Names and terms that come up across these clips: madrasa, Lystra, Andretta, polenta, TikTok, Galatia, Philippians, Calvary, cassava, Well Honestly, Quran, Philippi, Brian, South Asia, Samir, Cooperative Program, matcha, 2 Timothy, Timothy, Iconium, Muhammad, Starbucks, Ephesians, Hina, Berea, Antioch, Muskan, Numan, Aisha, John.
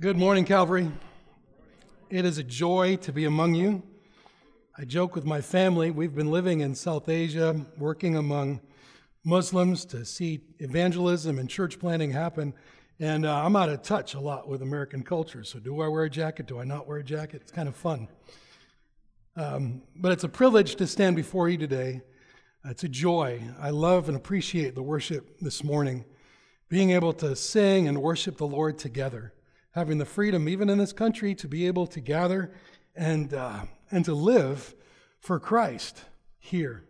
Good morning, Calvary. It is a joy to be among you. I joke with my family, we've been living in South Asia, working among Muslims to see evangelism and church planting happen, and I'm out of touch a lot with American culture, so do I wear a jacket, do I not wear a jacket? It's kind of fun. But it's a privilege to stand before you today. It's a joy. I love and appreciate the worship this morning, being able to sing and worship the Lord together. Having the freedom, even in this country, to be able to gather and to live for Christ here.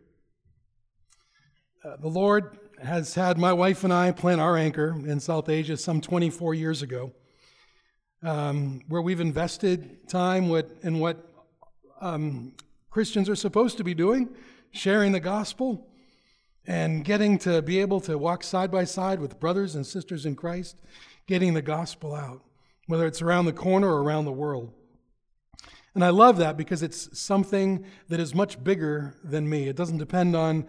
The Lord has had my wife and I plant our anchor in South Asia some 24 years ago, where we've invested time in what Christians are supposed to be doing, sharing the gospel and getting to be able to walk side by side with brothers and sisters in Christ, getting the gospel out, whether it's around the corner or around the world. And I love that because it's something that is much bigger than me. It doesn't depend on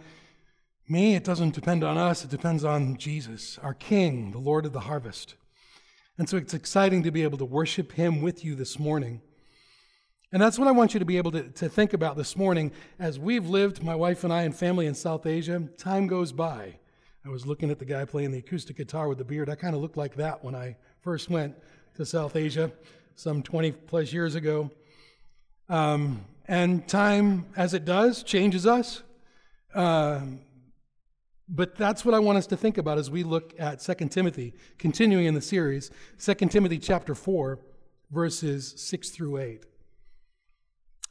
me. It doesn't depend on us. It depends on Jesus, our King, the Lord of the harvest. And so it's exciting to be able to worship him with you this morning. And that's what I want you to be able to think about this morning. As we've lived, my wife and I and family in South Asia, time goes by. I was looking at the guy playing the acoustic guitar with the beard. I kind of looked like that when I first went to South Asia some 20 plus years ago. And time, as it does, changes us. But that's what I want us to think about as we look at 2 Timothy, continuing in the series, 2 Timothy chapter 4, verses 6 through 8.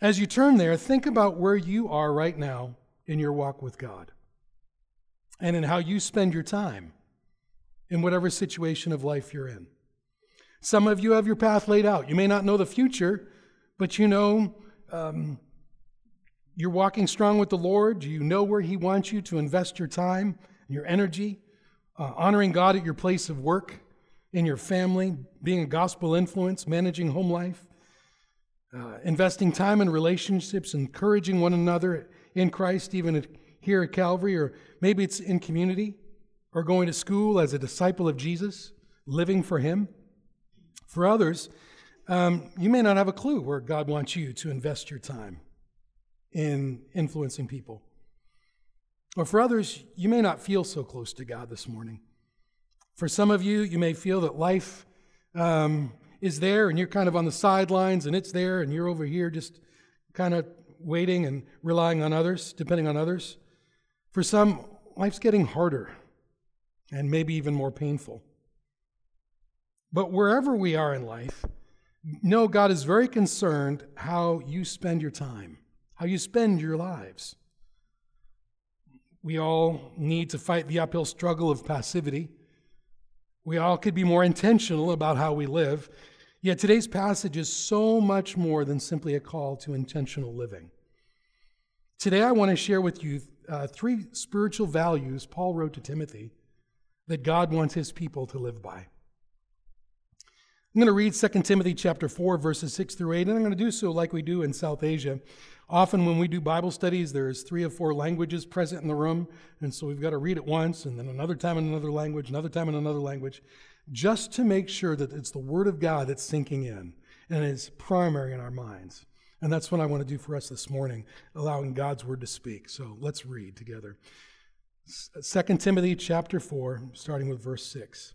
As you turn there, think about where you are right now in your walk with God and in how you spend your time in whatever situation of life you're in. Some of you have your path laid out. You may not know the future, but you know you're walking strong with the Lord. You know where he wants you to invest your time, your energy, honoring God at your place of work, in your family, being a gospel influence, managing home life, investing time in relationships, encouraging one another in Christ, even here at Calvary, or maybe it's in community, or going to school as a disciple of Jesus, living for him. For others, you may not have a clue where God wants you to invest your time in influencing people. Or for others, you may not feel so close to God this morning. For some of you, you may feel that life is there and you're kind of on the sidelines and it's there and you're over here just kind of waiting and relying on others, depending on others. For some, life's getting harder and maybe even more painful. But wherever we are in life, know God is very concerned how you spend your time, how you spend your lives. We all need to fight the uphill struggle of passivity. We all could be more intentional about how we live. Yet today's passage is so much more than simply a call to intentional living. Today I want to share with you three spiritual values Paul wrote to Timothy that God wants his people to live by. I'm going to read 2 Timothy chapter 4, verses 6 through 8, and I'm going to do so like we do in South Asia. Often when we do Bible studies, there's 3 or 4 languages present in the room, and so we've got to read it once, and then another time in another language, another time in another language, just to make sure that it's the Word of God that's sinking in and is primary in our minds. And that's what I want to do for us this morning, allowing God's Word to speak. So let's read together. 2 Timothy chapter 4, starting with verse 6.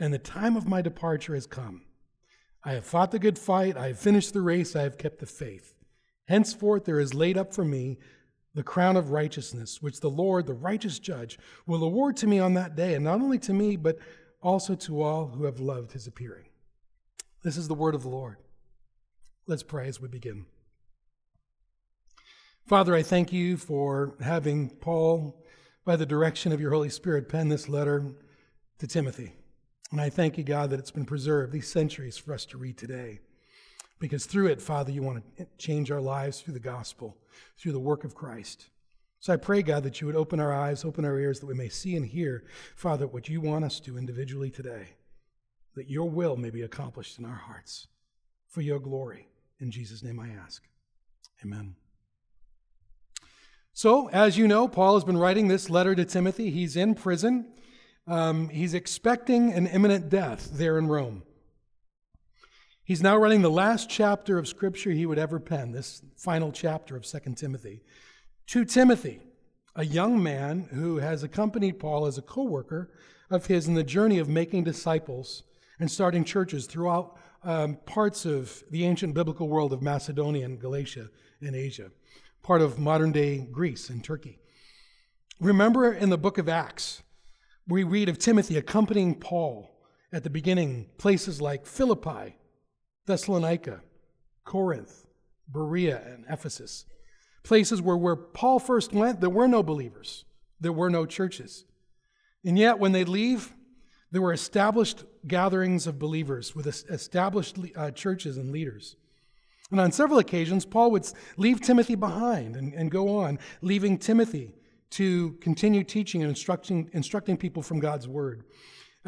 and the time of my departure has come. I have fought the good fight, I have finished the race, I have kept the faith. Henceforth there is laid up for me the crown of righteousness, which the Lord, the righteous judge, will award to me on that day, and not only to me, but also to all who have loved his appearing. This is the word of the Lord. Let's pray as we begin. Father, I thank you for having Paul, by the direction of your Holy Spirit, pen this letter to Timothy. And I thank you, God, that it's been preserved these centuries for us to read today. Because through it, Father, you want to change our lives through the gospel, through the work of Christ. So I pray, God, that you would open our eyes, open our ears, that we may see and hear, Father, what you want us to individually today, that your will may be accomplished in our hearts for your glory. In Jesus' name I ask. Amen. So, as you know, Paul has been writing this letter to Timothy. He's in prison. He's expecting an imminent death there in Rome. He's now writing the last chapter of Scripture he would ever pen, this final chapter of 2 Timothy. To Timothy, a young man who has accompanied Paul as a co-worker of his in the journey of making disciples and starting churches throughout parts of the ancient biblical world of Macedonia and Galatia and Asia, part of modern-day Greece and Turkey. Remember in the book of Acts, we read of Timothy accompanying Paul at the beginning, places like Philippi, Thessalonica, Corinth, Berea, and Ephesus. Places where Paul first went, there were no believers. There were no churches. And yet, when they leave, there were established gatherings of believers with established churches and leaders. And on several occasions, Paul would leave Timothy behind and go on, leaving Timothy to continue teaching and instructing people from God's word.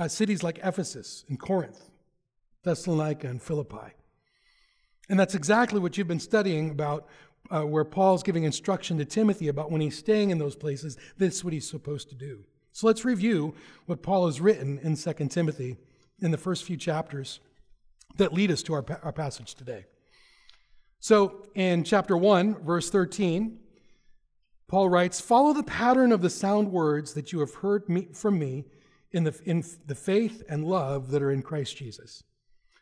Cities like Ephesus and Corinth, Thessalonica and Philippi. And that's exactly what you've been studying about, where Paul's giving instruction to Timothy about when he's staying in those places, this is what he's supposed to do. So let's review what Paul has written in 2 Timothy in the first few chapters that lead us to our passage today. So in chapter 1, verse 13, Paul writes, "Follow the pattern of the sound words that you have heard from me in the faith and love that are in Christ Jesus."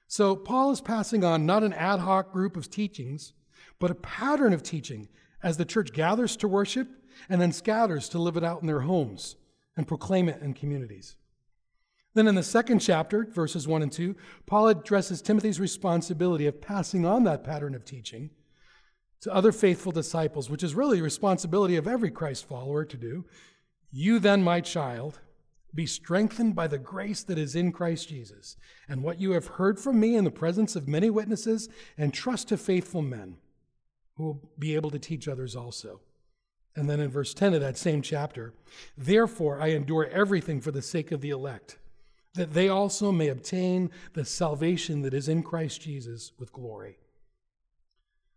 So Paul is passing on not an ad hoc group of teachings, but a pattern of teaching as the church gathers to worship and then scatters to live it out in their homes and proclaim it in communities. Then in the second chapter, verses 1 and 2, Paul addresses Timothy's responsibility of passing on that pattern of teaching to other faithful disciples, which is really the responsibility of every Christ follower to do. "You then, my child, be strengthened by the grace that is in Christ Jesus, and what you have heard from me in the presence of many witnesses, and trust to faithful men who will be able to teach others also." And then in verse 10 of that same chapter, "Therefore I endure everything for the sake of the elect, that they also may obtain the salvation that is in Christ Jesus with glory."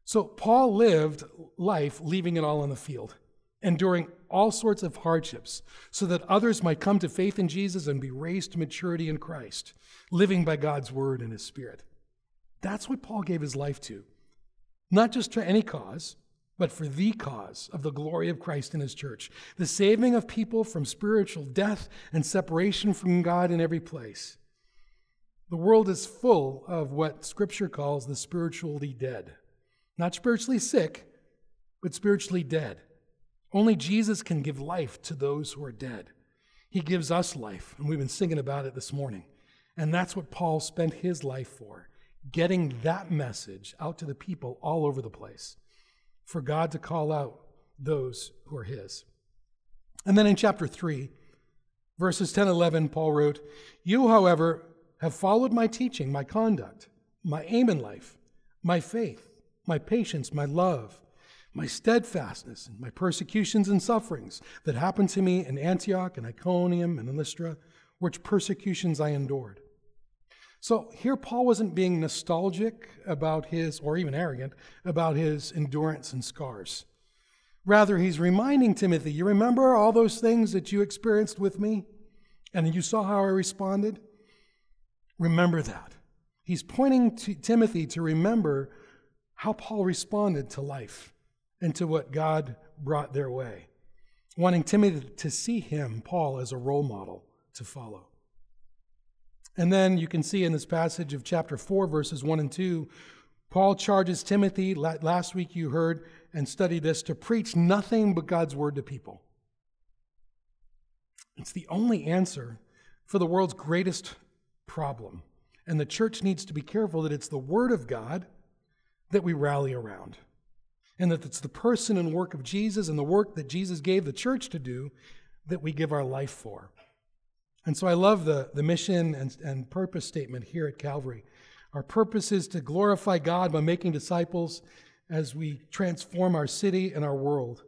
So Paul lived life leaving it all on the field, enduring all sorts of hardships so that others might come to faith in Jesus and be raised to maturity in Christ, living by God's word and his spirit. That's what Paul gave his life to, not just to any cause, but for the cause of the glory of Christ and his church, the saving of people from spiritual death and separation from God in every place. The world is full of what Scripture calls the spiritually dead, not spiritually sick, but spiritually dead. Only Jesus can give life to those who are dead. He gives us life, and we've been singing about it this morning. And that's what Paul spent his life for, getting that message out to the people all over the place, for God to call out those who are his. And then in chapter 3, verses 10 and 11, Paul wrote, "You, however, have followed my teaching, my conduct, my aim in life, my faith, my patience, my love, my steadfastness, and my persecutions and sufferings that happened to me in Antioch and Iconium and in Lystra, which persecutions I endured." So here Paul wasn't being nostalgic about his, or even arrogant, about his endurance and scars. Rather, he's reminding Timothy, "You remember all those things that you experienced with me? And you saw how I responded? Remember that." He's pointing to Timothy to remember how Paul responded to life and to what God brought their way, wanting Timothy to see him, Paul, as a role model to follow. And then you can see in this passage of chapter 4, verses 1 and 2, Paul charges Timothy, last week you heard and studied this, to preach nothing but God's word to people. It's the only answer for the world's greatest problem. And the church needs to be careful that it's the word of God that we rally around, and that it's the person and work of Jesus and the work that Jesus gave the church to do that we give our life for. And so I love the mission and purpose statement here at Calvary. Our purpose is to glorify God by making disciples as we transform our city and our world.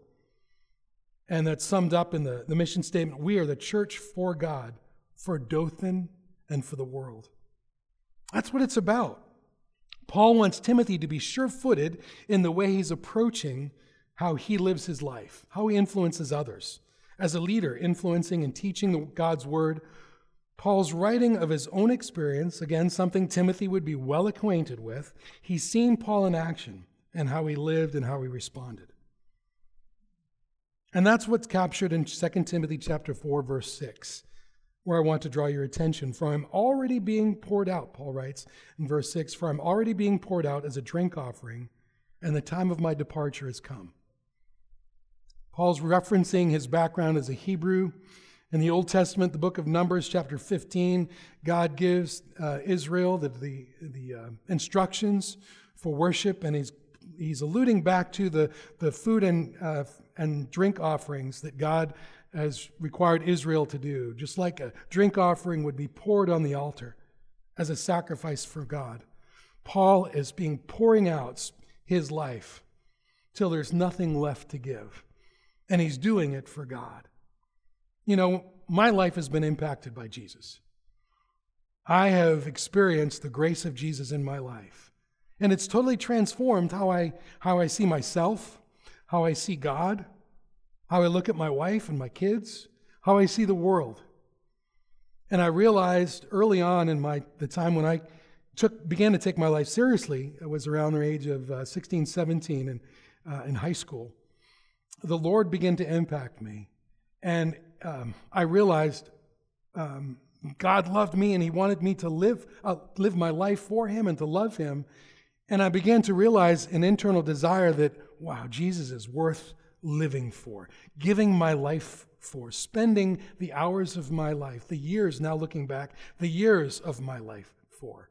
And that's summed up in the mission statement. We are the church for God, for Dothan, and for the world. That's what it's about. Paul wants Timothy to be sure-footed in the way he's approaching how he lives his life, how he influences others. As a leader, influencing and teaching God's word, Paul's writing of his own experience, again, something Timothy would be well acquainted with. He's seen Paul in action and how he lived and how he responded. And that's what's captured in 2 Timothy chapter 4, verse 6, where I want to draw your attention. For I'm already being poured out, Paul writes in verse 6, for I'm already being poured out as a drink offering, and the time of my departure has come. Paul's referencing his background as a Hebrew. In the Old Testament, the book of Numbers, chapter 15, God gives Israel the instructions for worship, and he's alluding back to the food and drink offerings that God has required Israel to do, just like a drink offering would be poured on the altar as a sacrifice for God. Paul is pouring out his life till there's nothing left to give. And he's doing it for God. You know, my life has been impacted by Jesus. I have experienced the grace of Jesus in my life. And it's totally transformed how I see myself, how I see God, how I look at my wife and my kids, how I see the world. And I realized early on in the time when I began to take my life seriously, I was around the age of 16, 17 and in high school, the Lord began to impact me, and I realized God loved me, and He wanted me to live my life for Him and to love Him. And I began to realize an internal desire that, wow, Jesus is worth living for, giving my life for, spending the hours of my life, the years, now looking back, the years of my life for.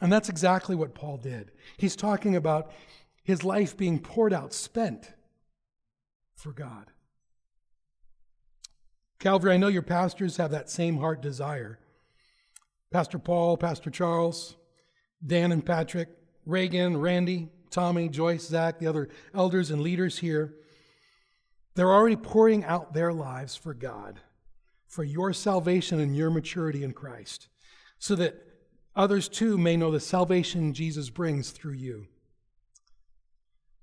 And that's exactly what Paul did. He's talking about his life being poured out, spent for God. Calvary, I know your pastors have that same heart desire. Pastor Paul, Pastor Charles, Dan and Patrick, Reagan, Randy, Tommy, Joyce, Zach, the other elders and leaders here, they're already pouring out their lives for God, for your salvation and your maturity in Christ, so that others too may know the salvation Jesus brings through you.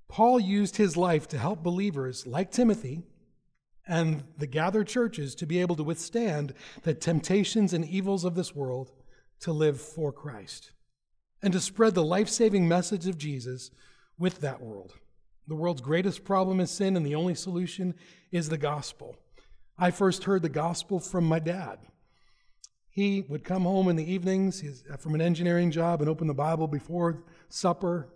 Paul used his life to help believers like Timothy and the gathered churches to be able to withstand the temptations and evils of this world, to live for Christ and to spread the life-saving message of Jesus with that world. The world's greatest problem is sin, and the only solution is the gospel. I first heard the gospel from my dad. He would come home in the evenings from an engineering job and open the Bible before supper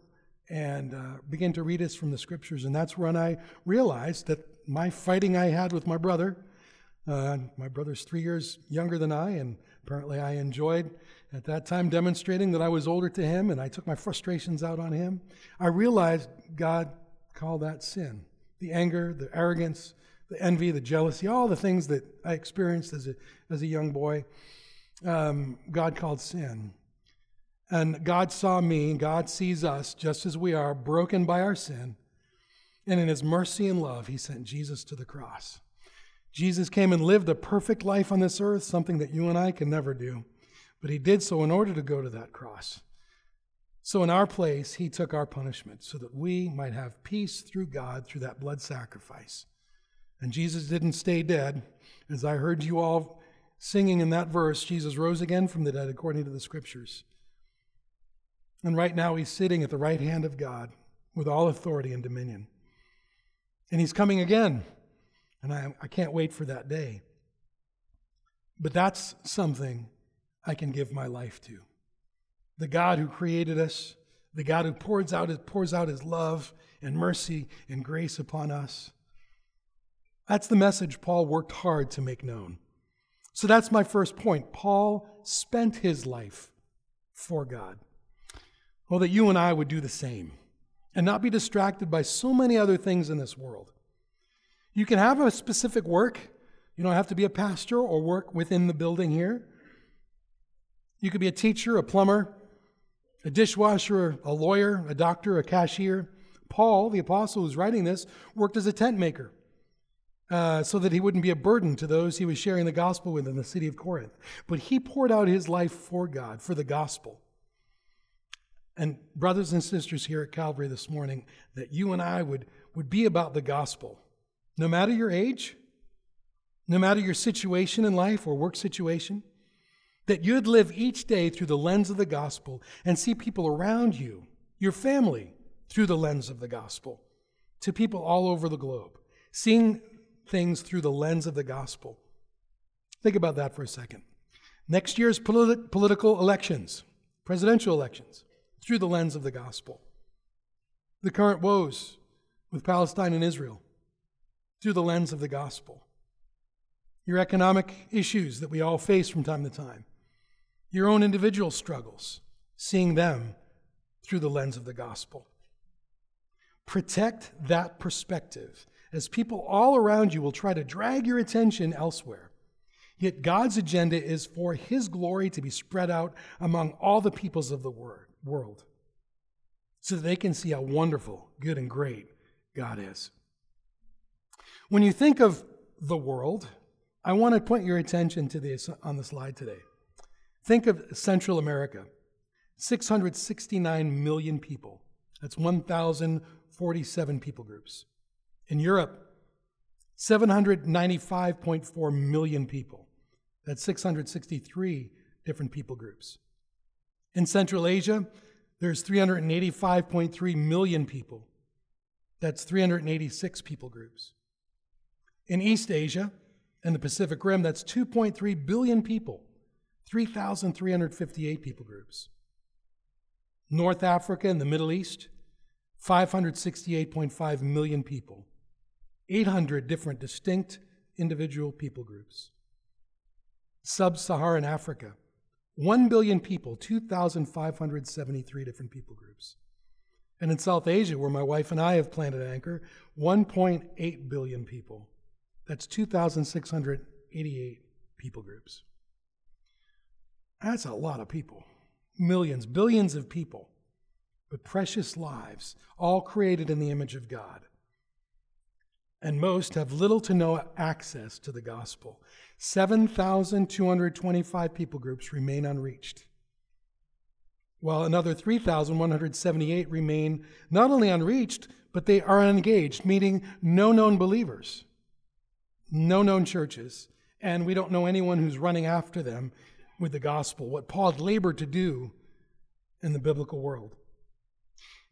and begin to read us from the scriptures. And that's when I realized that my fighting I had with my brother, my brother's 3 years younger than I, and apparently I enjoyed at that time demonstrating that I was older to him, and I took my frustrations out on him. I realized God called that sin. The anger, the arrogance, the envy, the jealousy, all the things that I experienced as a young boy, God called sin. And God saw me, God sees us just as we are, broken by our sin. And in His mercy and love, He sent Jesus to the cross. Jesus came and lived a perfect life on this earth, something that you and I can never do. But He did so in order to go to that cross. So in our place, He took our punishment so that we might have peace through God through that blood sacrifice. And Jesus didn't stay dead. As I heard you all singing in that verse, Jesus rose again from the dead according to the scriptures. And right now He's sitting at the right hand of God with all authority and dominion. And He's coming again. And I can't wait for that day. But that's something I can give my life to. The God who created us, the God who pours out His love and mercy and grace upon us. That's the message Paul worked hard to make known. So that's my first point. Paul spent his life for God. Well, that you and I would do the same and not be distracted by so many other things in this world. You can have a specific work. You don't have to be a pastor or work within the building here. You could be a teacher, a plumber, a dishwasher, a lawyer, a doctor, a cashier. Paul, the apostle who's writing this, worked as a tent maker so that he wouldn't be a burden to those he was sharing the gospel with in the city of Corinth. But he poured out his life for God, for the gospel. And brothers and sisters here at Calvary this morning, that you and I would be about the gospel. No matter your age, no matter your situation in life or work situation, that you'd live each day through the lens of the gospel and see people around you, your family, through the lens of the gospel, to people all over the globe, seeing things through the lens of the gospel. Think about that for a second. Next year's political elections, presidential elections, through the lens of the gospel. The current woes with Palestine and Israel, through the lens of the gospel. Your economic issues that we all face from time to time, your own individual struggles, seeing them through the lens of the gospel. Protect that perspective, as people all around you will try to drag your attention elsewhere. Yet God's agenda is for His glory to be spread out among all the peoples of the world, so that they can see how wonderful, good, and great God is. When you think of the world, I want to point your attention to this on the slide today. Think of Central America, 669 million people. That's 1,047 people groups. In Europe, 795.4 million people. That's 663 different people groups. In Central Asia, there's 385.3 million people. That's 386 people groups. In East Asia, and the Pacific Rim, that's 2.3 billion people, 3,358 people groups. North Africa and the Middle East, 568.5 million people, 800 different distinct individual people groups. Sub-Saharan Africa, 1 billion people, 2,573 different people groups. And in South Asia, where my wife and I have planted anchor, 1.8 billion people. That's 2,688 people groups. That's a lot of people. Millions, billions of people. But precious lives, all created in the image of God. And most have little to no access to the gospel. 7,225 people groups remain unreached, while another 3,178 remain not only unreached, but they are unengaged, meaning no known believers. No known churches, and we don't know anyone who's running after them with the gospel, what Paul labored to do in the biblical world.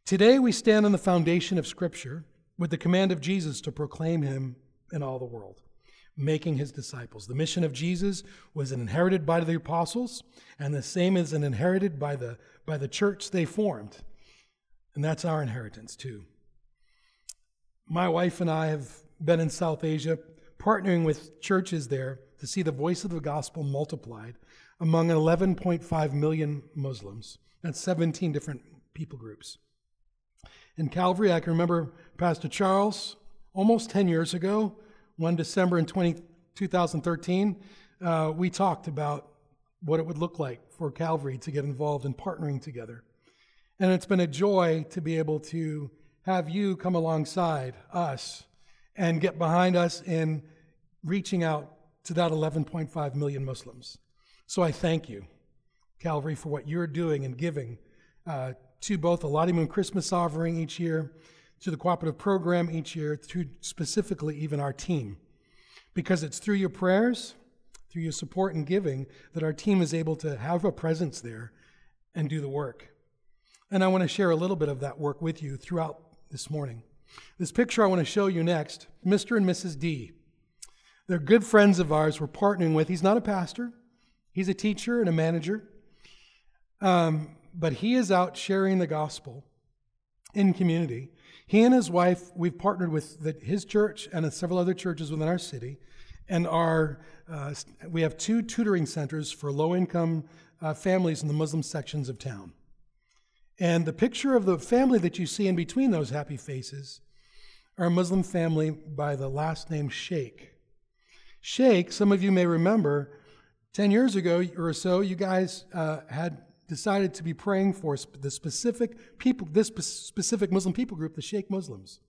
Today we stand on the foundation of Scripture with the command of Jesus to proclaim Him in all the world, making His disciples. The mission of Jesus was inherited by the apostles, and the same is inherited by the church they formed. And that's our inheritance too. My wife and I have been in South Asia, partnering with churches there to see the voice of the gospel multiplied among 11.5 million Muslims. That's 17 different people groups. In Calvary, I can remember Pastor Charles, almost 10 years ago, one December in 2013, we talked about what it would look like for Calvary to get involved in partnering together. And it's been a joy to be able to have you come alongside us and get behind us in reaching out to that 11.5 million Muslims. So I thank you, Calvary, for what you're doing and giving to both the Lottie Moon Christmas offering each year, to the cooperative program each year, to specifically even our team. Because it's through your prayers, through your support and giving, that our team is able to have a presence there and do the work. And I want to share a little bit of that work with you throughout this morning. This picture I want to show you next, Mr. and Mrs. D. They're good friends of ours we're partnering with. He's not a pastor. He's a teacher and a manager. But he is out sharing the gospel in community. He and his wife, we've partnered with his church and several other churches within our city. And we have two tutoring centers for low-income families in the Muslim sections of town. And the picture of the family that you see in between those happy faces are a Muslim family by the last name Sheikh. Sheikh, some of you may remember, 10 years ago or so, you guys had decided to be praying for this specific Muslim people group, the Sheikh Muslims.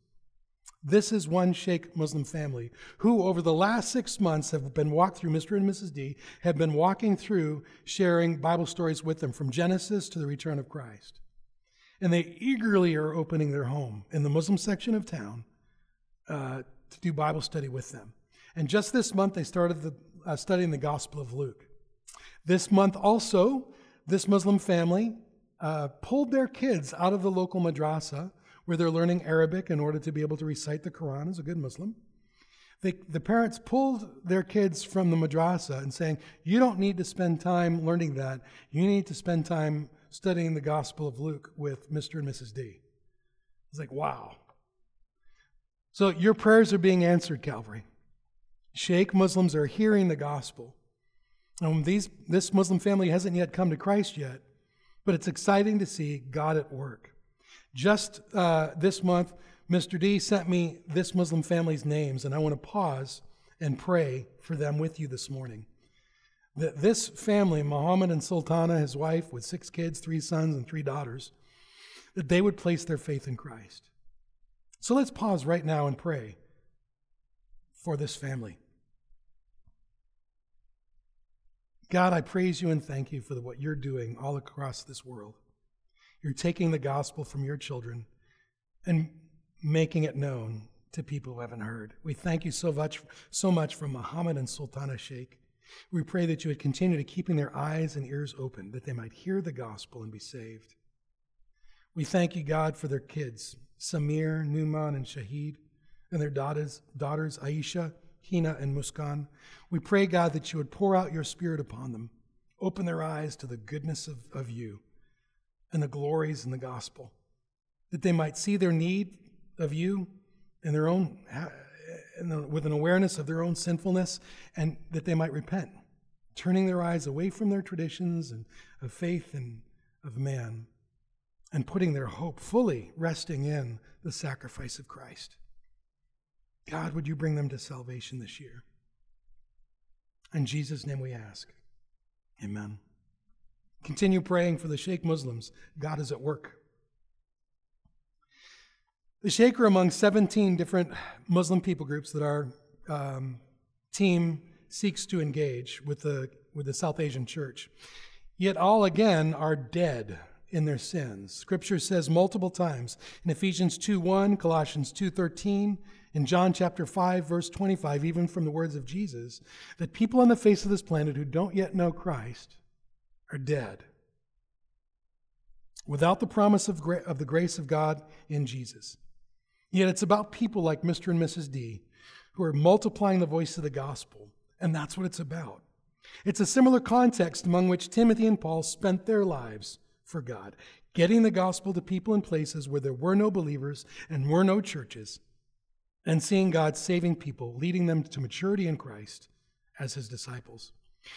This is one Sheikh Muslim family who, over the last 6 months, have been walked through. Mr. and Mrs. D have been walking through, sharing Bible stories with them from Genesis to the return of Christ. And they eagerly are opening their home in the Muslim section of town to do Bible study with them. And just this month, they started studying the Gospel of Luke. This month also, this Muslim family pulled their kids out of the local madrasa where they're learning Arabic in order to be able to recite the Quran as a good Muslim. The parents pulled their kids from the madrasa and saying, you don't need to spend time learning that. You need to spend time studying the Gospel of Luke with Mr. and Mrs. D. It's like, wow. So your prayers are being answered, Calvary. Sheikh Muslims are hearing the gospel. And this Muslim family hasn't yet come to Christ yet, but it's exciting to see God at work. Just this month, Mr. D sent me this Muslim family's names, and I want to pause and pray for them with you this morning. That this family, Muhammad and Sultana, his wife, with 6 kids, 3 sons, and 3 daughters, that they would place their faith in Christ. So let's pause right now and pray for this family. God, I praise you and thank you for what you're doing all across this world. You're taking the gospel from your children and making it known to people who haven't heard. We thank you so much for Muhammad and Sultana Sheikh. We pray that you would continue to keeping their eyes and ears open, that they might hear the gospel and be saved. We thank you, God, for their kids, Samir, Numan, and Shaheed, and their daughters Aisha, Hina, and Muskan. We pray, God, that you would pour out your Spirit upon them, open their eyes to the goodness of you and the glories in the gospel, that they might see their need of you and their own, with an awareness of their own sinfulness, and that they might repent, turning their eyes away from their traditions and of faith and of man, and putting their hope fully resting in the sacrifice of Christ. God, would you bring them to salvation this year? In Jesus' name we ask. Amen. Continue praying for the Sheikh Muslims. God is at work. The Sheikh are among 17 different Muslim people groups that our team seeks to engage with the South Asian church. Yet all, again, are dead in their sins. Scripture says multiple times in Ephesians 2:1, Colossians 2:13, in John chapter 5, verse 25, even from the words of Jesus, that people on the face of this planet who don't yet know Christ are dead without the promise of the grace of God in Jesus. Yet it's about people like Mr. and Mrs. D who are multiplying the voice of the gospel, and that's what it's about. It's a similar context among which Timothy and Paul spent their lives for God, getting the gospel to people in places where there were no believers and were no churches, and seeing God saving people, leading them to maturity in Christ as his disciples.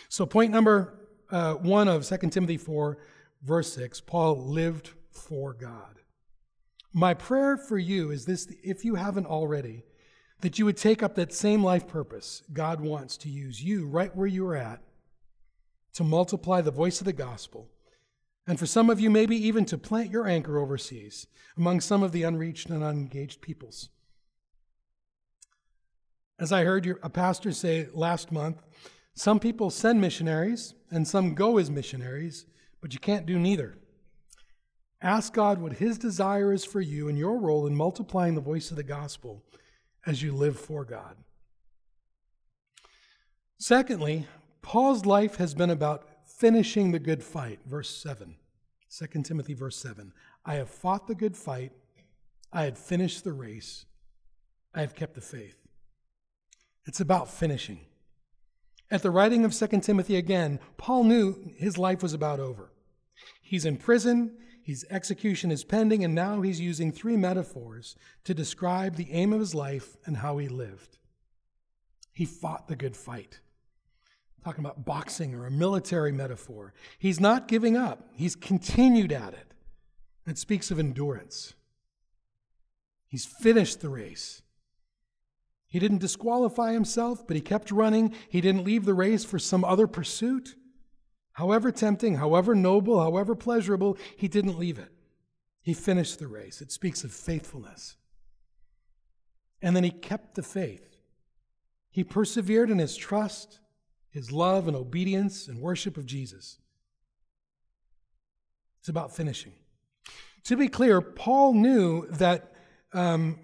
So point number 1 of 2 Timothy 4, verse 6, Paul lived for God. My prayer for you is this, if you haven't already, that you would take up that same life purpose. God wants to use you right where you're at to multiply the voice of the gospel. And for some of you, maybe even to plant your anchor overseas among some of the unreached and unengaged peoples. As I heard a pastor say last month, some people send missionaries and some go as missionaries, but you can't do neither. Ask God what his desire is for you and your role in multiplying the voice of the gospel as you live for God. Secondly, Paul's life has been about finishing the good fight, verse 7, 2 Timothy verse 7. I have fought the good fight, I have finished the race, I have kept the faith. It's about finishing. At the writing of 2 Timothy again, Paul knew his life was about over. He's in prison, his execution is pending, and now he's using 3 metaphors to describe the aim of his life and how he lived. He fought the good fight. I'm talking about boxing or a military metaphor. He's not giving up. He's continued at it. It speaks of endurance. He's finished the race. He didn't disqualify himself, but he kept running. He didn't leave the race for some other pursuit. However tempting, however noble, however pleasurable, he didn't leave it. He finished the race. It speaks of faithfulness. And then he kept the faith. He persevered in his trust, his love and obedience and worship of Jesus. It's about finishing. To be clear, Paul knew that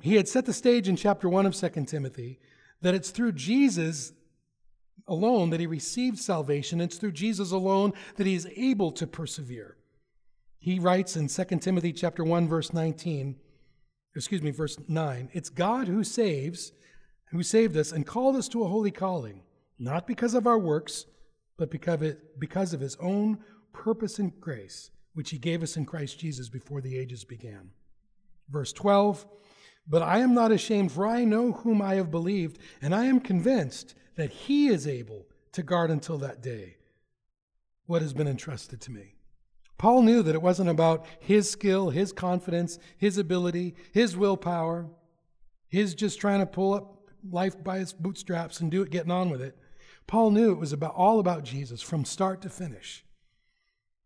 he had set the stage in chapter 1 of 2 Timothy that it's through Jesus alone that he received salvation. It's through Jesus alone that he is able to persevere. He writes in 2 Timothy chapter 1, verse 9, it's God who saves, who saved us and called us to a holy calling, not because of our works, but because of his own purpose and grace, which he gave us in Christ Jesus before the ages began. Verse 12, but I am not ashamed, for I know whom I have believed, and I am convinced that he is able to guard until that day what has been entrusted to me. Paul knew that it wasn't about his skill, his confidence, his ability, his willpower, his just trying to pull up life by his bootstraps and do it, getting on with it. Paul knew it was all about Jesus from start to finish.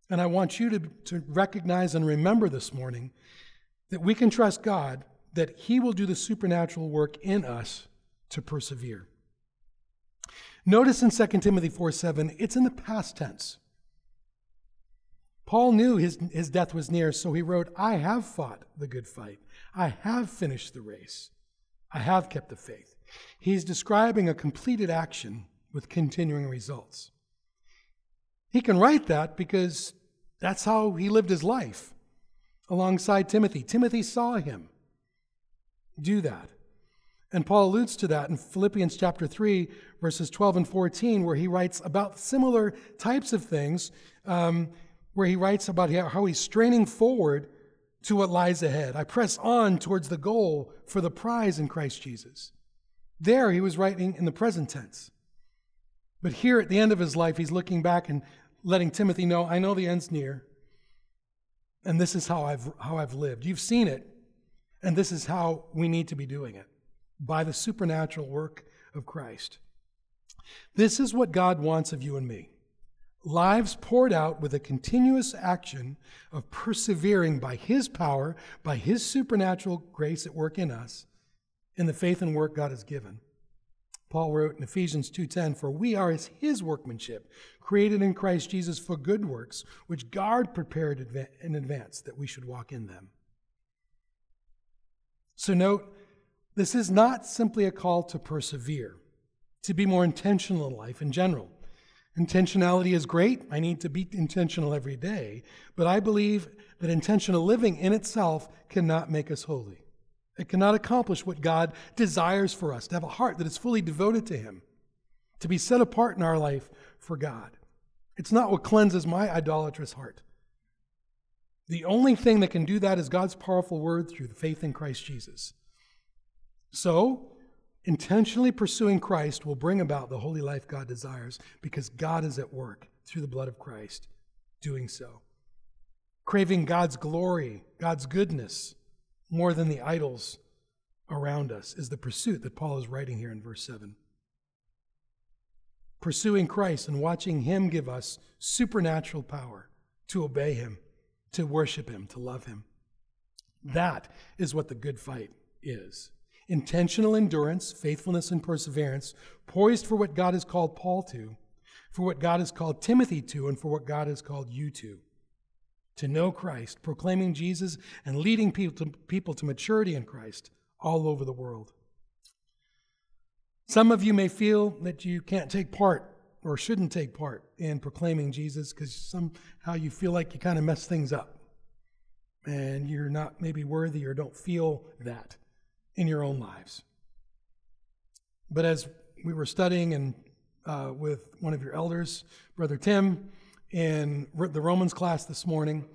And I want you to recognize and remember this morning that we can trust God, that he will do the supernatural work in us to persevere. Notice in 2 Timothy 4:7, it's in the past tense. Paul knew his death was near, so he wrote, I have fought the good fight. I have finished the race. I have kept the faith. He's describing a completed action with continuing results. He can write that because that's how he lived his life alongside Timothy. Timothy saw him do that. And Paul alludes to that in Philippians chapter 3, verses 12 and 14, where he writes about similar types of things, where he writes about how he's straining forward to what lies ahead. I press on towards the goal for the prize in Christ Jesus. There he was writing in the present tense. But here at the end of his life, he's looking back and letting Timothy know, I know the end's near, and this is how I've lived. You've seen it, and this is how we need to be doing it, by the supernatural work of Christ. This is what God wants of you and me. Lives poured out with a continuous action of persevering by his power, by his supernatural grace at work in us, in the faith and work God has given. Paul wrote in Ephesians 2:10, for we are his workmanship, created in Christ Jesus for good works, which God prepared in advance that we should walk in them. So note, this is not simply a call to persevere, to be more intentional in life in general. Intentionality is great. I need to be intentional every day, but I believe that intentional living in itself cannot make us holy. It cannot accomplish what God desires for us, to have a heart that is fully devoted to him, to be set apart in our life for God. It's not what cleanses my idolatrous heart. The only thing that can do that is God's powerful word through the faith in Christ Jesus. So, intentionally pursuing Christ will bring about the holy life God desires because God is at work through the blood of Christ doing so. Craving God's glory, God's goodness, more than the idols around us is the pursuit that Paul is writing here in verse 7. Pursuing Christ and watching him give us supernatural power to obey him, to worship him, to love him. That is what the good fight is. Intentional endurance, faithfulness, and perseverance, poised for what God has called Paul to, for what God has called Timothy to, and for what God has called you to. To know Christ, proclaiming Jesus, and leading people to maturity in Christ all over the world. Some of you may feel that you can't take part or shouldn't take part in proclaiming Jesus because somehow you feel like you kind of mess things up and you're not maybe worthy or don't feel that in your own lives. But as we were studying and with one of your elders, Brother Tim, in the Romans class this morning,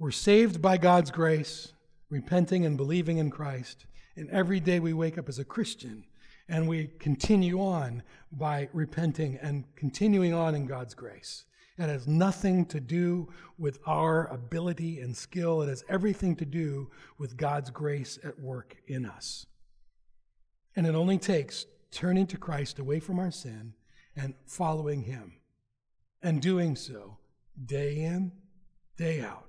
we're saved by God's grace, repenting and believing in Christ. And every day we wake up as a Christian and we continue on by repenting and continuing on in God's grace. It has nothing to do with our ability and skill. It has everything to do with God's grace at work in us. And it only takes turning to Christ away from our sin and following him, and doing so day in, day out.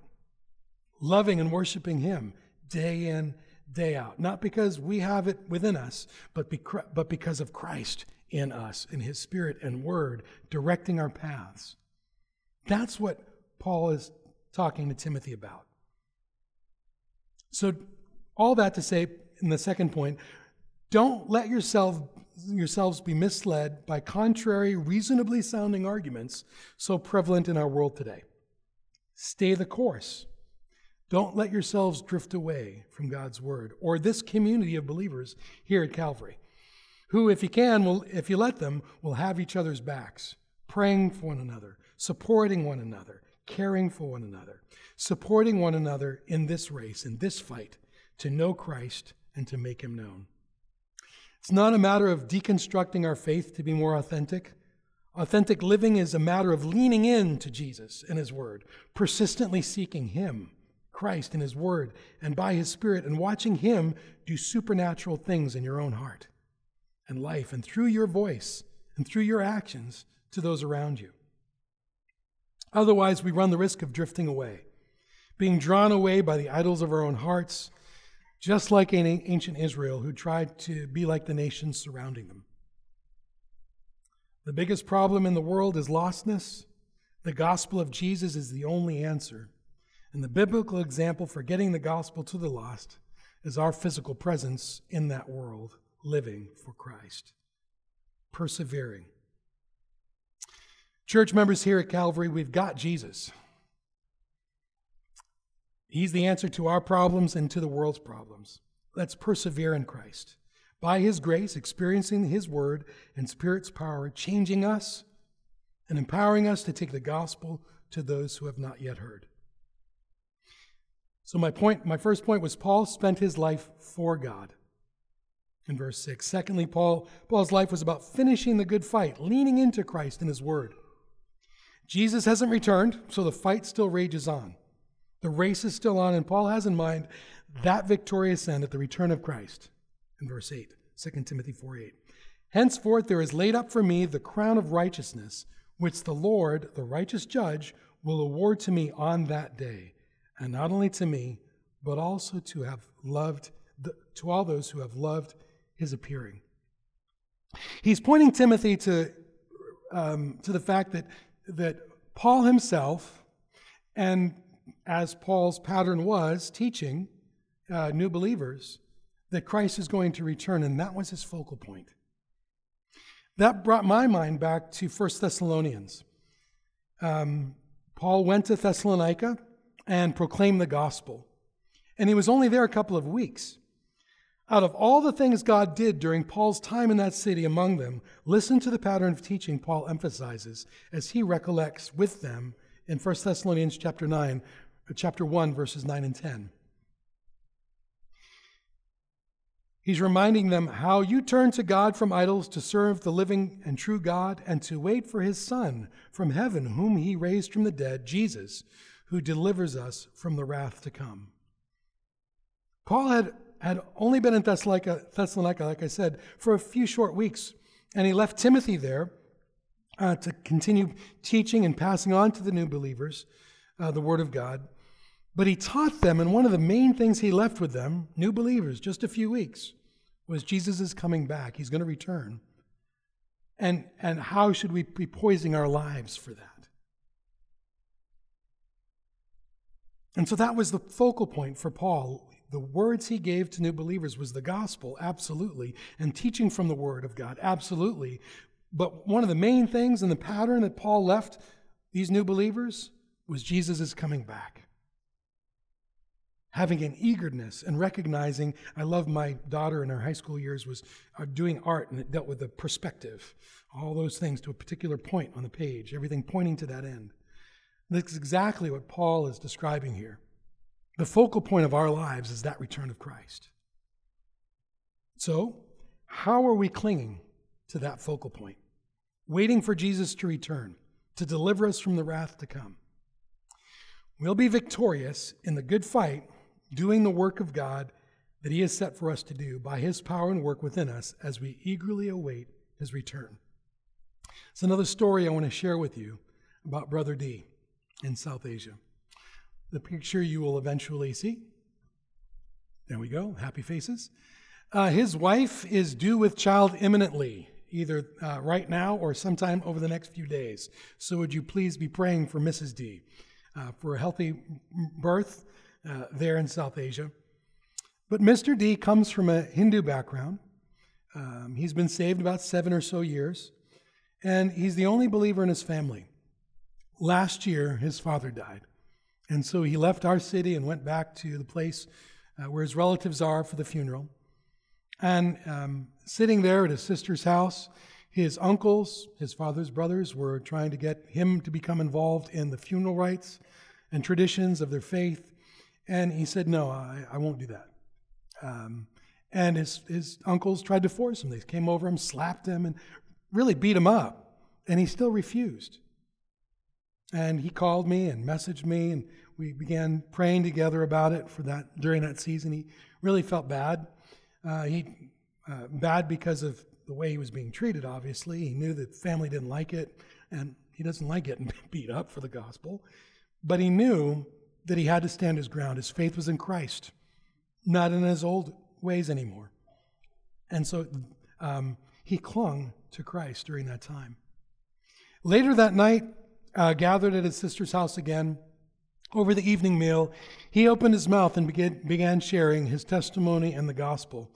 Loving and worshiping him day in, day out. Not because we have it within us, but because of Christ in us, in his spirit and word, directing our paths. That's what Paul is talking to Timothy about. So all that to say in the second point, don't let yourselves be misled by contrary, reasonably sounding arguments so prevalent in our world today. Stay the course. Don't let yourselves drift away from God's word or this community of believers here at Calvary, who, if you let them, will have each other's backs, praying for one another, supporting one another, caring for one another, supporting one another in this race, in this fight, to know Christ and to make him known. It's not a matter of deconstructing our faith to be more authentic. Authentic living is a matter of leaning in to Jesus and his word, persistently seeking him, Christ and his word, and by his spirit, and watching him do supernatural things in your own heart and life, and through your voice and through your actions to those around you. Otherwise, we run the risk of drifting away, being drawn away by the idols of our own hearts, just like in ancient Israel, who tried to be like the nations surrounding them. The biggest problem in the world is lostness. The gospel of Jesus is the only answer. And the biblical example for getting the gospel to the lost is our physical presence in that world, living for Christ, persevering. Church members here at Calvary, we've got Jesus. He's the answer to our problems and to the world's problems. Let's persevere in Christ. By his grace, experiencing his word and spirit's power, changing us and empowering us to take the gospel to those who have not yet heard. So my first point was Paul spent his life for God in verse 6. Secondly, Paul's life was about finishing the good fight, leaning into Christ and his word. Jesus hasn't returned, so the fight still rages on. The race is still on, and Paul has in mind that victorious end at the return of Christ in verse 8, 2 Timothy 4:8. Henceforth there is laid up for me the crown of righteousness, which the Lord, the righteous judge, will award to me on that day, and not only to me, but also to all those who have loved his appearing. He's pointing Timothy to the fact that Paul himself, and as Paul's pattern was, teaching new believers that Christ is going to return, and that was his focal point. That brought my mind back to 1 Thessalonians. Paul went to Thessalonica and proclaimed the gospel, and he was only there a couple of weeks. Out of all the things God did during Paul's time in that city among them, listen to the pattern of teaching Paul emphasizes as he recollects with them in 1 Thessalonians chapter 1, verses 9 and 10. He's reminding them how you turn to God from idols to serve the living and true God, and to wait for his Son from heaven, whom he raised from the dead, Jesus, who delivers us from the wrath to come. Paul had only been in Thessalonica, like I said, for a few short weeks, and he left Timothy there to continue teaching and passing on to the new believers the Word of God. But he taught them, and one of the main things he left with them, new believers, just a few weeks, was Jesus is coming back. He's going to return. And how should we be poising our lives for that? And so that was the focal point for Paul. The words he gave to new believers was the gospel, absolutely, and teaching from the Word of God, absolutely. But one of the main things in the pattern that Paul left these new believers was Jesus is coming back. Having an eagerness and recognizing, I love my daughter in her high school years was doing art, and it dealt with the perspective, all those things to a particular point on the page, everything pointing to that end. And that's exactly what Paul is describing here. The focal point of our lives is that return of Christ. So, how are we clinging to that focal point? Waiting for Jesus to return, to deliver us from the wrath to come. We'll be victorious in the good fight, doing the work of God that he has set for us to do by his power and work within us as we eagerly await his return. It's another story I want to share with you about Brother D in South Asia. The picture you will eventually see. There we go, happy faces. His wife is due with child imminently, either right now or sometime over the next few days. So would you please be praying for Mrs. D for a healthy birth there in South Asia. But Mr. D comes from a Hindu background. He's been saved about 7 or so years, and he's the only believer in his family. Last year, his father died, and so he left our city and went back to the place where his relatives are for the funeral. And sitting there at his sister's house, his uncles, his father's brothers, were trying to get him to become involved in the funeral rites and traditions of their faith, and he said, no, I won't do that. And his uncles tried to force him. They came over him, slapped him, and really beat him up, and he still refused. And he called me and messaged me, and we began praying together about it for that during that season. He really felt bad. Bad because of the way he was being treated, obviously. He knew that the family didn't like it, and he doesn't like getting beat up for the gospel. But he knew that he had to stand his ground. His faith was in Christ, not in his old ways anymore. And so he clung to Christ during that time. Later that night, gathered at his sister's house again, over the evening meal, he opened his mouth and began sharing his testimony and the gospel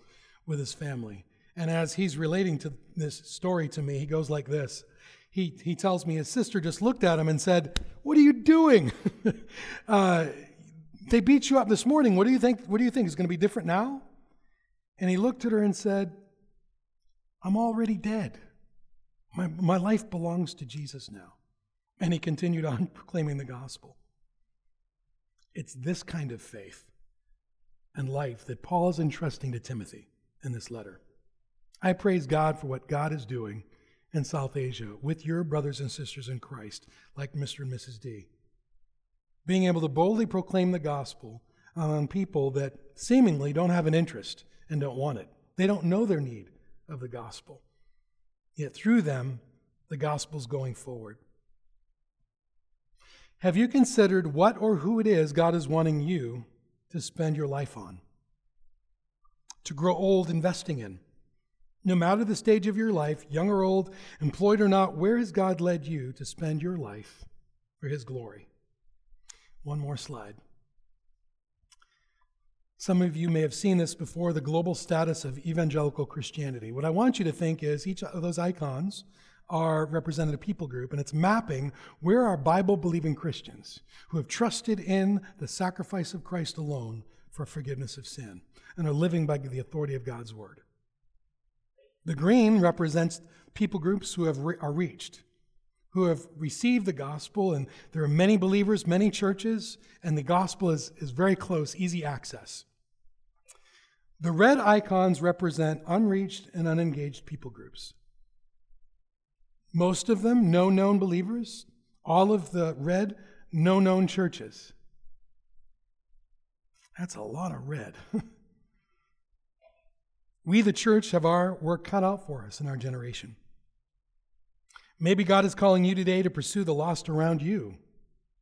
with his family. And as he's relating to this story to me, he goes like this. He tells me his sister just looked at him and said, "What are you doing? They beat you up this morning. What do you think is going to be different now?" And he looked at her and said, "I'm already dead. My life belongs to Jesus now." And he continued on proclaiming the gospel. It's this kind of faith and life that Paul is entrusting to Timothy in this letter. I praise God for what God is doing in South Asia with your brothers and sisters in Christ, like Mr. and Mrs. D. Being able to boldly proclaim the gospel on people that seemingly don't have an interest and don't want it. They don't know their need of the gospel. Yet through them, the gospel's going forward. Have you considered what or who it is God is wanting you to spend your life on? To grow old investing in. No matter the stage of your life, young or old, employed or not, where has God led you to spend your life for his glory? One more slide. Some of you may have seen this before, the global status of evangelical Christianity. What I want you to think is each of those icons are represented a people group, and it's mapping where are Bible-believing Christians who have trusted in the sacrifice of Christ alone for forgiveness of sin and are living by the authority of God's word. The green represents people groups who are reached, who have received the gospel, and there are many believers, many churches, and the gospel is very close, easy access. The red icons represent unreached and unengaged people groups. Most of them, no known believers. All of the red, no known churches. That's a lot of red. We, the church, have our work cut out for us in our generation. Maybe God is calling you today to pursue the lost around you,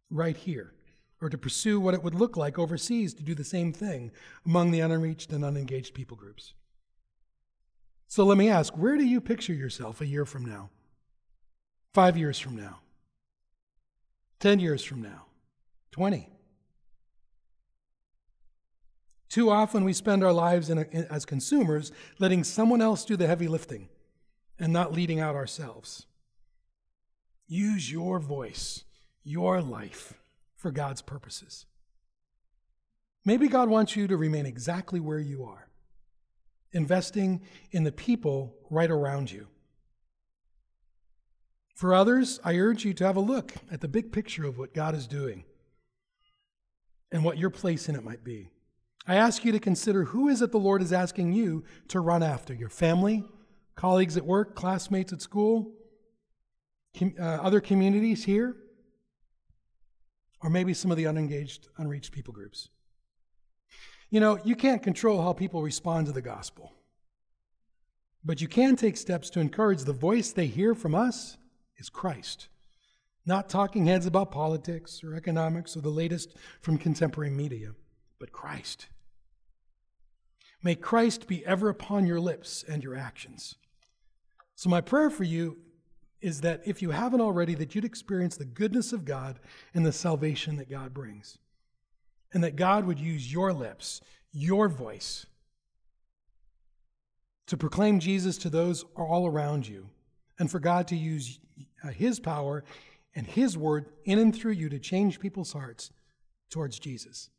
right here, or to pursue what it would look like overseas to do the same thing among the unreached and unengaged people groups. So let me ask, where do you picture yourself a year from now? 5 years from now, 10 years from now, 20. Too often we spend our lives as consumers letting someone else do the heavy lifting and not leading out ourselves. Use your voice, your life for God's purposes. Maybe God wants you to remain exactly where you are, investing in the people right around you. For others, I urge you to have a look at the big picture of what God is doing and what your place in it might be. I ask you to consider who is it the Lord is asking you to run after, your family, colleagues at work, classmates at school, other communities here, or maybe some of the unengaged, unreached people groups. You know, you can't control how people respond to the gospel. But you can take steps to encourage. The voice they hear from us is Christ, not talking heads about politics or economics or the latest from contemporary media, but Christ. May Christ be ever upon your lips and your actions. So my prayer for you is that if you haven't already, that you'd experience the goodness of God and the salvation that God brings, and that God would use your lips, your voice, to proclaim Jesus to those all around you, and for God to use his power and his word in and through you to change people's hearts towards Jesus.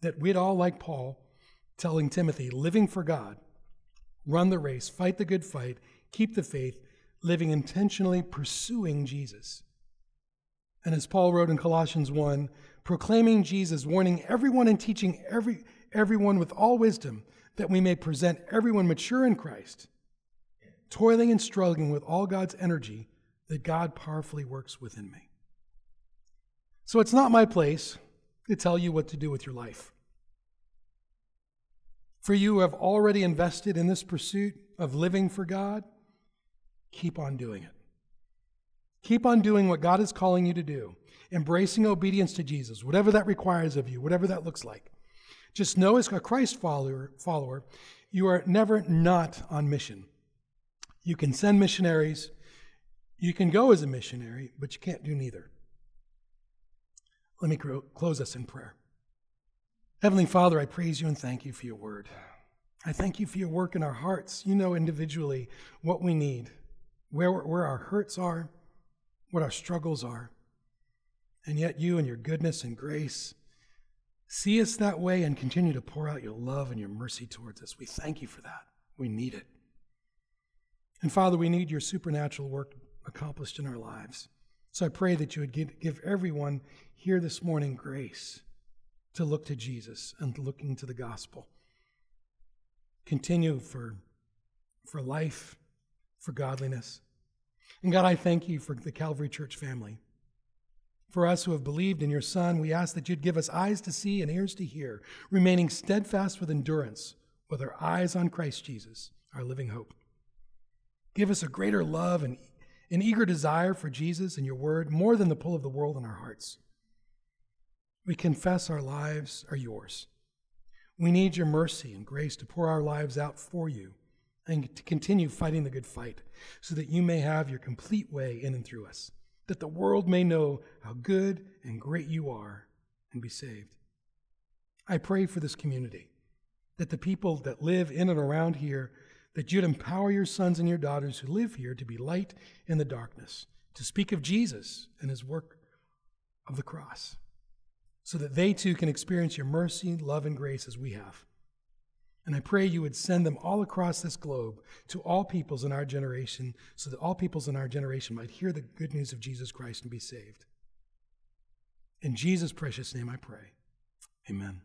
That we'd all, like Paul, telling Timothy, living for God, run the race, fight the good fight, keep the faith, living intentionally, pursuing Jesus. And as Paul wrote in Colossians 1, proclaiming Jesus, warning everyone and teaching everyone with all wisdom, that we may present everyone mature in Christ, toiling and struggling with all God's energy that God powerfully works within me. So it's not my place to tell you what to do with your life. For you who have already invested in this pursuit of living for God, keep on doing it. Keep on doing what God is calling you to do, embracing obedience to Jesus, whatever that requires of you, whatever that looks like. Just know, as a Christ follower, you are never not on mission. You can send missionaries, you can go as a missionary, but you can't do neither. Let me close us in prayer. Heavenly Father, I praise you and thank you for your word. I thank you for your work in our hearts. You know individually what we need, where our hurts are, what our struggles are. And yet you and your goodness and grace see us that way and continue to pour out your love and your mercy towards us. We thank you for that. We need it. And Father, we need your supernatural work accomplished in our lives. So I pray that you would give everyone here this morning grace to look to Jesus and looking to the gospel. Continue for life, for godliness. And God, I thank you for the Calvary Church family. For us who have believed in your Son, we ask that you'd give us eyes to see and ears to hear, remaining steadfast with endurance, with our eyes on Christ Jesus, our living hope. Give us a greater love and an eager desire for Jesus and your word, more than the pull of the world in our hearts. We confess our lives are yours. We need your mercy and grace to pour our lives out for you and to continue fighting the good fight so that you may have your complete way in and through us, that the world may know how good and great you are and be saved. I pray for this community, that the people that live in and around here, that you'd empower your sons and your daughters who live here to be light in the darkness, to speak of Jesus and his work of the cross, so that they too can experience your mercy, love, and grace as we have. And I pray you would send them all across this globe to all peoples in our generation, so that all peoples in our generation might hear the good news of Jesus Christ and be saved. In Jesus' precious name I pray. Amen.